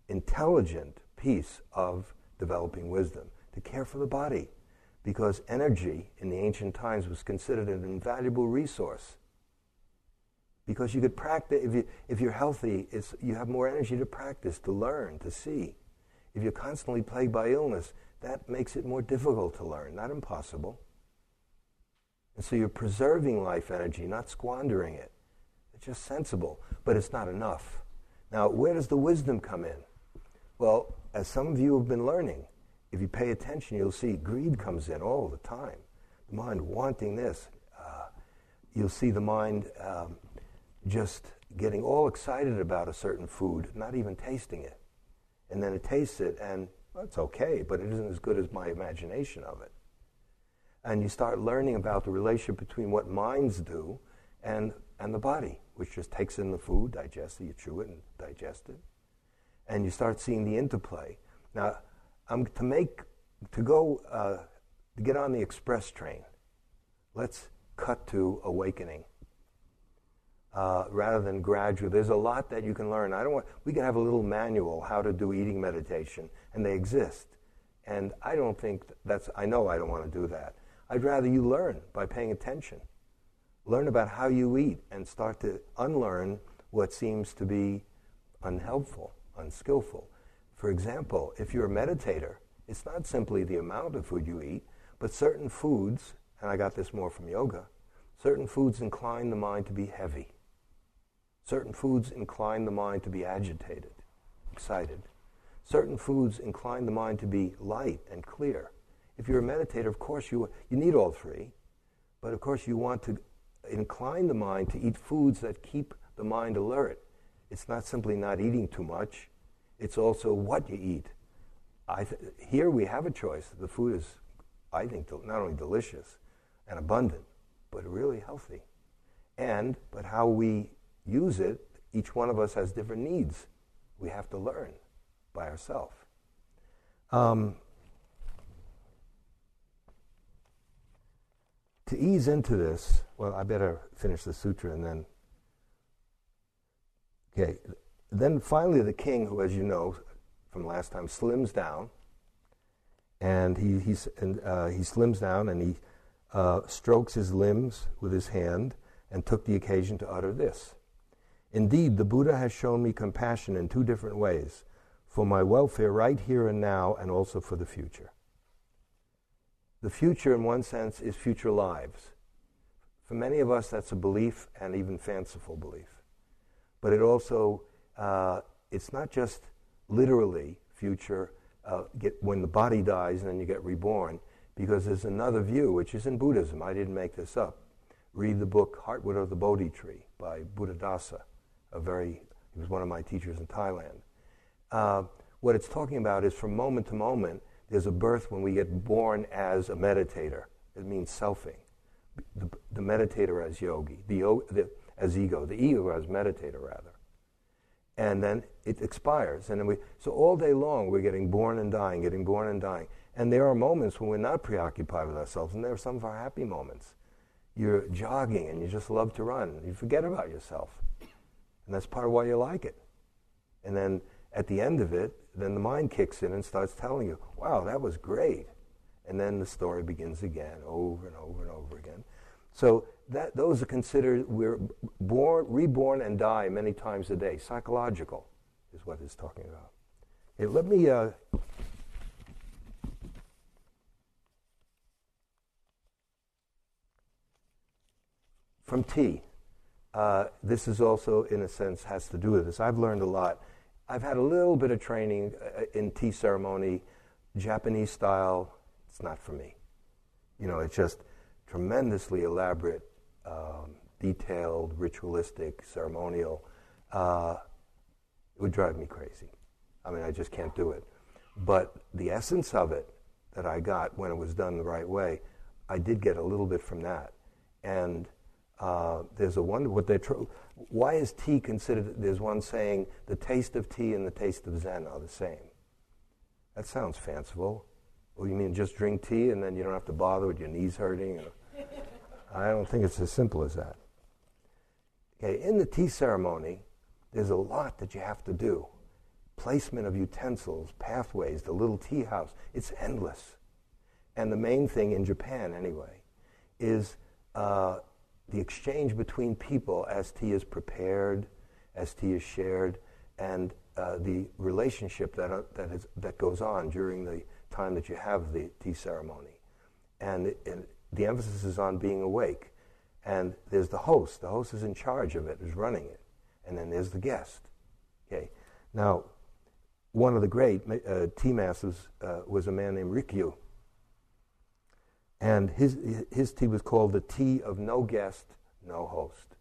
intelligent piece of developing wisdom, to care for the body. Because energy in the ancient times was considered an invaluable resource. Because you could practice, if you're healthy, you have more energy to practice, to learn, to see. If you're constantly plagued by illness, that makes it more difficult to learn, not impossible. And so you're preserving life energy, not squandering it. It's just sensible, but it's not enough. Now, where does the wisdom come in? Well, as some of you have been learning, if you pay attention, you'll see greed comes in all the time. The mind wanting this. You'll see the mind just getting all excited about a certain food, not even tasting it. And then it tastes it, and well, it's okay, but it isn't as good as my imagination of it. And you start learning about the relationship between what minds do and the body, which just takes in the food, digests it, you chew it and digest it. And you start seeing the interplay. Now, to get on the express train, let's cut to awakening rather than gradual. There's a lot that you can learn. We can have a little manual how to do eating meditation, and they exist. And I don't think I know I don't want to do that. I'd rather you learn by paying attention. Learn about how you eat and start to unlearn what seems to be unhelpful, unskillful. For example, if you're a meditator, it's not simply the amount of food you eat, but certain foods, and I got this more from yoga, certain foods incline the mind to be heavy. Certain foods incline the mind to be agitated, excited. Certain foods incline the mind to be light and clear. If you're a meditator, of course you need all three, but of course you want to incline the mind to eat foods that keep the mind alert. It's not simply not eating too much, it's also what you eat. Here we have a choice. The food is, I think, not only delicious and abundant, but really healthy. But how we use it, each one of us has different needs. We have to learn by ourselves. to ease into this, well, I better finish the sutra and then. Okay, then finally the king, who, as you know from last time, slims down, and he slims down and he strokes his limbs with his hand and took the occasion to utter this. Indeed, the Buddha has shown me compassion in two different ways, for my welfare right here and now, and also for the future. The future, in one sense, is future lives. For many of us, that's a belief, and even fanciful belief. But it also, it's not just literally future, when the body dies and then you get reborn, because there's another view, which is in Buddhism. I didn't make this up. Read the book Heartwood of the Bodhi Tree by Buddhadasa, he was one of my teachers in Thailand. What it's talking about is from moment to moment, there's a birth when we get born as a meditator. It means selfing. The meditator as yogi, as ego, the ego as meditator rather. And then it expires. And then so all day long we're getting born and dying, getting born and dying. And there are moments when we're not preoccupied with ourselves, and there are some of our happy moments. You're jogging and you just love to run. You forget about yourself. And that's part of why you like it. And then at the end of it, then the mind kicks in and starts telling you, wow, that was great. And then the story begins again, over and over and over again. So those are considered, we're born, reborn and die many times a day. Psychological is what it's talking about. Hey, let me... from tea. This is also, in a sense, has to do with this. I've learned a lot. I've had a little bit of training in tea ceremony, Japanese style. It's not for me. You know, it's just tremendously elaborate, detailed, ritualistic, ceremonial. It would drive me crazy. I mean, I just can't do it. But the essence of it that I got when it was done the right way, I did get a little bit from that. And there's a wonder what they why is tea considered? There's one saying, the taste of tea and the taste of Zen are the same. That sounds fanciful. Well, you mean just drink tea and then you don't have to bother with your knees hurting? I don't think it's as simple as that. Okay, in the tea ceremony, there's a lot that you have to do. Placement of utensils, pathways, the little tea house. It's endless. And the main thing in Japan, anyway, is... the exchange between people as tea is prepared, as tea is shared, and the relationship that goes on during the time that you have the tea ceremony. And the emphasis is on being awake. And there's the host. The host is in charge of it, is running it. And then there's the guest. Okay. Now, one of the great tea masters was a man named Rikyu. And his tea was called the tea of no guest, no host.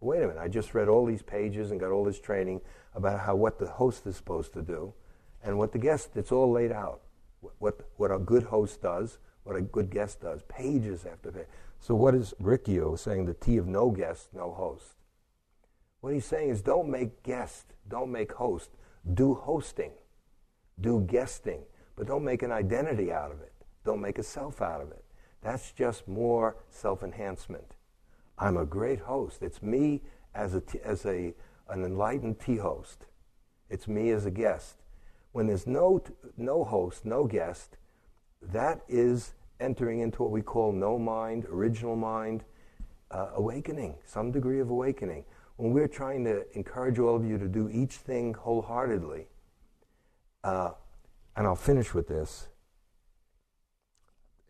Wait a minute, I just read all these pages and got all this training about what the host is supposed to do and what the guest, it's all laid out. What a good host does, what a good guest does, pages after pages. So what is Rikyu saying, the tea of no guest, no host? What he's saying is don't make guest, don't make host. Do hosting, do guesting, but don't make an identity out of it. Don't make a self out of it. That's just more self-enhancement. I'm a great host. It's me as an enlightened tea host. It's me as a guest. When there's no host, no guest, that is entering into what we call no mind, original mind, awakening, some degree of awakening. When we're trying to encourage all of you to do each thing wholeheartedly, and I'll finish with this.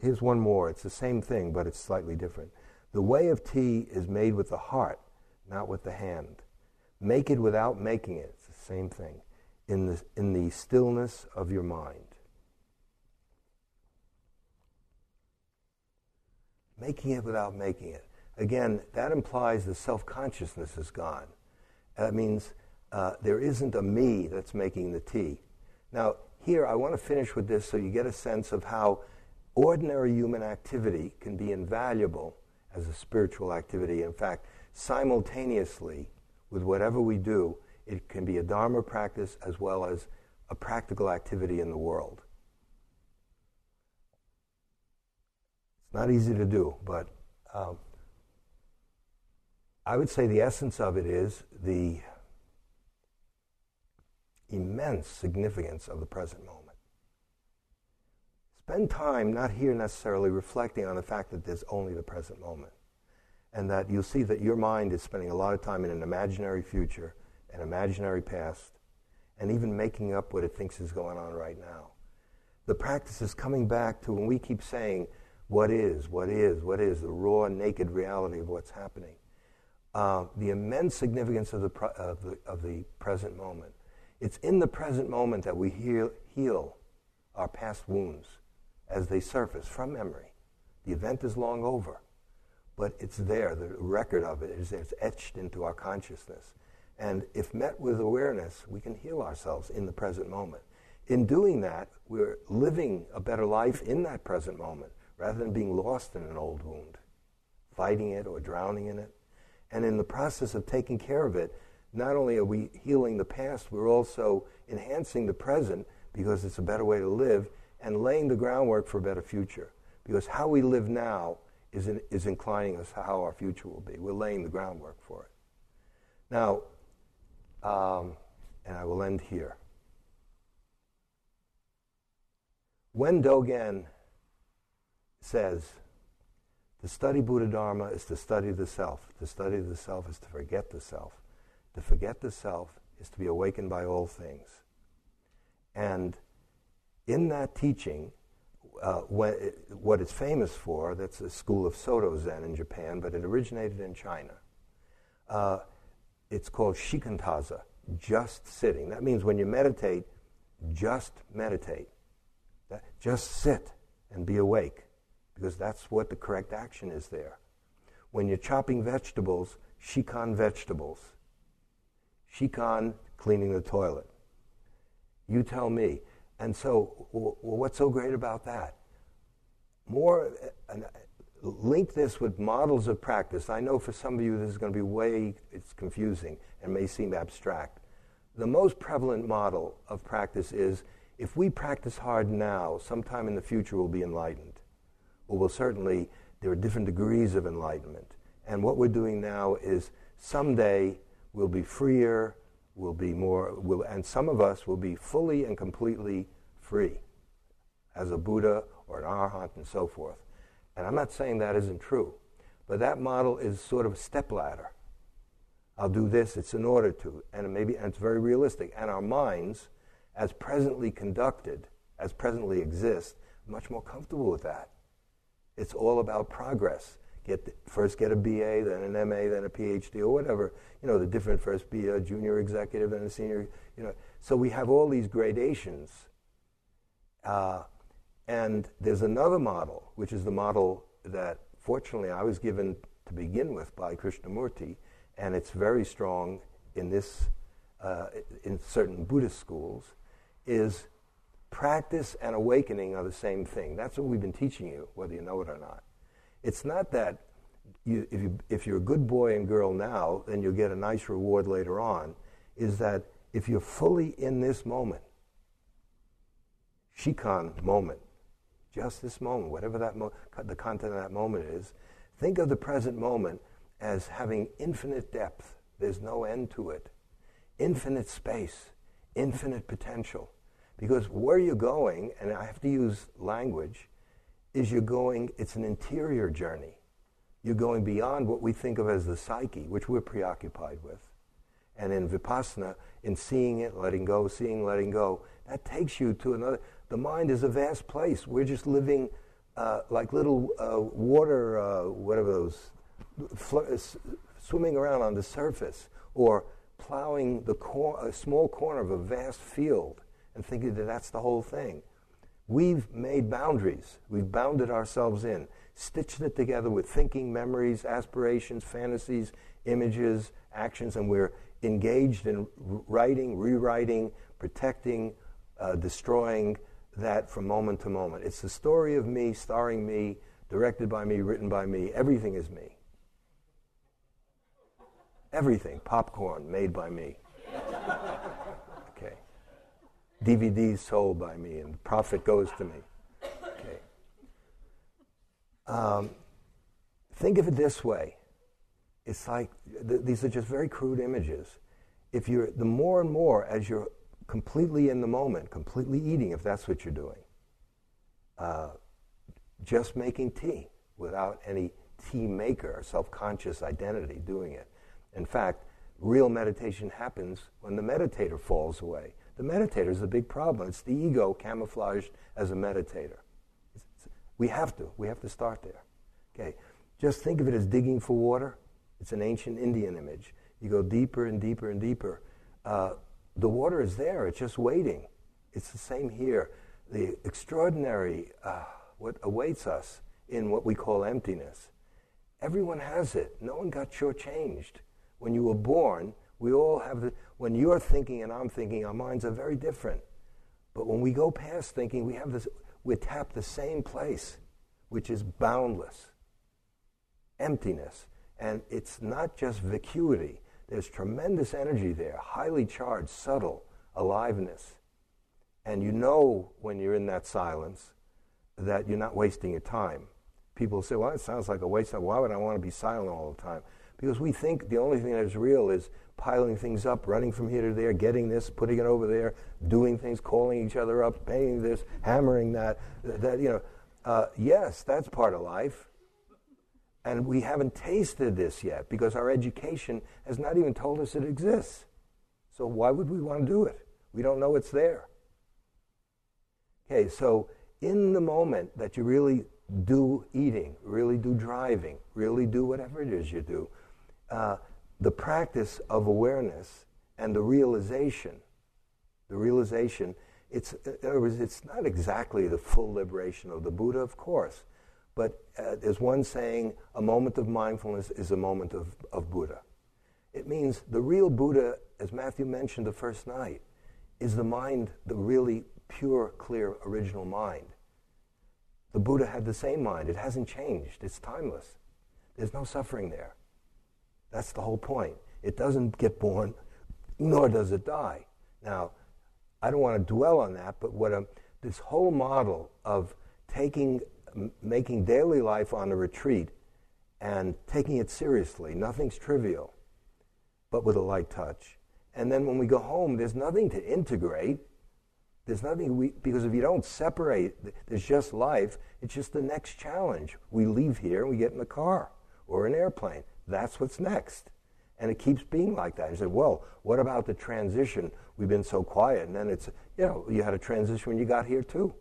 Here's one more. It's the same thing, but it's slightly different. The way of tea is made with the heart, not with the hand. Make it without making it. It's the same thing. In the stillness of your mind. Making it without making it. Again, that implies the self-consciousness is gone. That means there isn't a me that's making the tea. Now, here, I want to finish with this so you get a sense of how ordinary human activity can be invaluable as a spiritual activity. In fact, simultaneously with whatever we do, it can be a Dharma practice as well as a practical activity in the world. It's not easy to do, but I would say the essence of it is the immense significance of the present moment. Spend time, not here necessarily, reflecting on the fact that there's only the present moment. And that you'll see that your mind is spending a lot of time in an imaginary future, an imaginary past, and even making up what it thinks is going on right now. The practice is coming back to when we keep saying, what is, what is, what is, the raw, naked reality of what's happening. The immense significance of the present moment. It's in the present moment that we heal our past wounds as they surface from memory. The event is long over, but it's there. The record of it is it's etched into our consciousness. And if met with awareness, we can heal ourselves in the present moment. In doing that, we're living a better life in that present moment, rather than being lost in an old wound, fighting it or drowning in it. And in the process of taking care of it, not only are we healing the past, we're also enhancing the present because it's a better way to live and laying the groundwork for a better future. Because how we live now is inclining us to how our future will be. We're laying the groundwork for it. Now, and I will end here. When Dogen says, to study Buddha Dharma is to study the self. To study the self is to forget the self. To forget the self is to be awakened by all things. And in that teaching, what it's famous for, that's a school of Soto Zen in Japan, but it originated in China. It's called shikantaza, just sitting. That means when you meditate. Just sit and be awake, because that's what the correct action is there. When you're chopping vegetables, shikan vegetables. Shikan, cleaning the toilet. You tell me. And so, what's so great about that? Link this with models of practice. I know for some of you this is going to be it's confusing and may seem abstract. The most prevalent model of practice is, if we practice hard now, sometime in the future we'll be enlightened. There are different degrees of enlightenment. And what we're doing now is someday we'll be freer, and some of us will be fully and completely free as a Buddha or an Arhat and so forth. And I'm not saying that isn't true, but that model is sort of a stepladder. I'll do this, it's in order to, and it's very realistic. And our minds, as presently conducted, as presently exist, much more comfortable with that. It's all about progress. First get a BA, then an MA, then a PhD, or whatever. You know, the different first be a junior executive and a senior, So we have all these gradations. And there's another model, which is the model that, fortunately, I was given to begin with by Krishnamurti, and it's very strong in certain Buddhist schools, is practice and awakening are the same thing. That's what we've been teaching you, whether you know it or not. It's not that if you're a good boy and girl now, then you'll get a nice reward later on. Is that if you're fully in this moment, shikan moment, just this moment, whatever the content of that moment is, think of the present moment as having infinite depth. There's no end to it. Infinite space, infinite potential. Because where you're going, and I have to use language, it's an interior journey. You're going beyond what we think of as the psyche, which we're preoccupied with. And in Vipassana, in seeing it, letting go, seeing, letting go, that takes you to another. The mind is a vast place. We're just living like little water, whatever those, swimming around on the surface, or plowing a small corner of a vast field and thinking that that's the whole thing. We've made boundaries. We've bounded ourselves in, stitched it together with thinking, memories, aspirations, fantasies, images, actions, and we're engaged in writing, rewriting, protecting, destroying that from moment to moment. It's the story of me, starring me, directed by me, written by me. Everything is me. Everything. Popcorn made by me. DVDs sold by me, and the profit goes to me. Okay. Think of it this way. It's like, these are just very crude images. If you're, the more and more as you're completely in the moment, completely eating, if that's what you're doing, just making tea without any tea maker or self-conscious identity doing it. In fact, real meditation happens when the meditator falls away. The meditator is the big problem. It's the ego camouflaged as a meditator. We have to start there. Okay, just think of it as digging for water. It's an ancient Indian image. You go deeper and deeper and deeper. The water is there, it's just waiting. It's the same here. The extraordinary, what awaits us in what we call emptiness. Everyone has it. No one got shortchanged. When you were born, we all have the, when you're thinking and I'm thinking, our minds are very different. But when we go past thinking, we have this, we tap the same place, which is boundless, emptiness. And it's not just vacuity. There's tremendous energy there, highly charged, subtle aliveness. And you know when you're in that silence that you're not wasting your time. People say, well, it sounds like a waste of time. Why would I want to be silent all the time? Because we think the only thing that is real is piling things up, running from here to there, getting this, putting it over there, doing things, calling each other up, paying this, hammering that. Yes, that's part of life. And we haven't tasted this yet because our education has not even told us it exists. So why would we want to do it? We don't know it's there. Okay, so in the moment that you really do eating, really do driving, really do whatever it is you do, the practice of awareness and the realization, it's not exactly the full liberation of the Buddha, of course, but there's one saying, a moment of mindfulness is a moment of Buddha. It means the real Buddha, as Matthew mentioned the first night, is the mind, the really pure, clear, original mind. The Buddha had the same mind. It hasn't changed. It's timeless. There's no suffering there. That's the whole point. It doesn't get born, nor does it die. Now, I don't want to dwell on that, but what this whole model of making daily life on a retreat and taking it seriously, nothing's trivial, but with a light touch. And then when we go home, there's nothing to integrate. There's nothing because if you don't separate, there's just life. It's just the next challenge. We leave here and we get in the car or an airplane. That's what's next. And it keeps being like that. You said, well, what about the transition? We've been so quiet. And then it's, you had a transition when you got here too.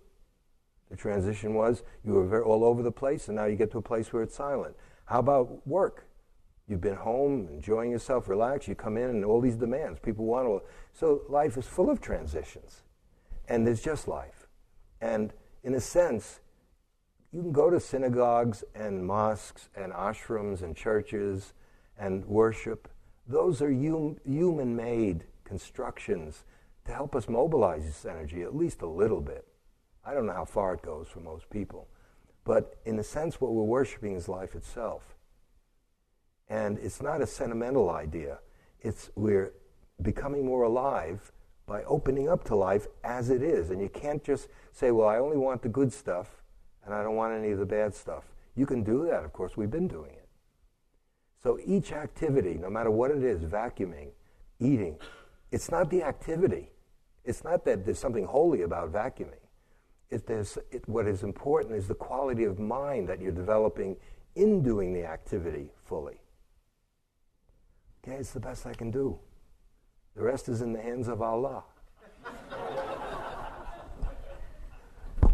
The transition was you were all over the place and now you get to a place where it's silent. How about work? You've been home, enjoying yourself, relaxed. You come in and all these demands. People want to. So life is full of transitions. And there's just life. And in a sense, you can go to synagogues and mosques and ashrams and churches and worship. Those are human-made constructions to help us mobilize this energy at least a little bit. I don't know how far it goes for most people. But in a sense, what we're worshiping is life itself. And it's not a sentimental idea. It's we're becoming more alive by opening up to life as it is. And you can't just say, well, I only want the good stuff and I don't want any of the bad stuff. You can do that, of course, we've been doing it. So each activity, no matter what it is, vacuuming, eating, it's not the activity. It's not that there's something holy about vacuuming. What is important is the quality of mind that you're developing in doing the activity fully. Okay, it's the best I can do. The rest is in the hands of Allah. Okay.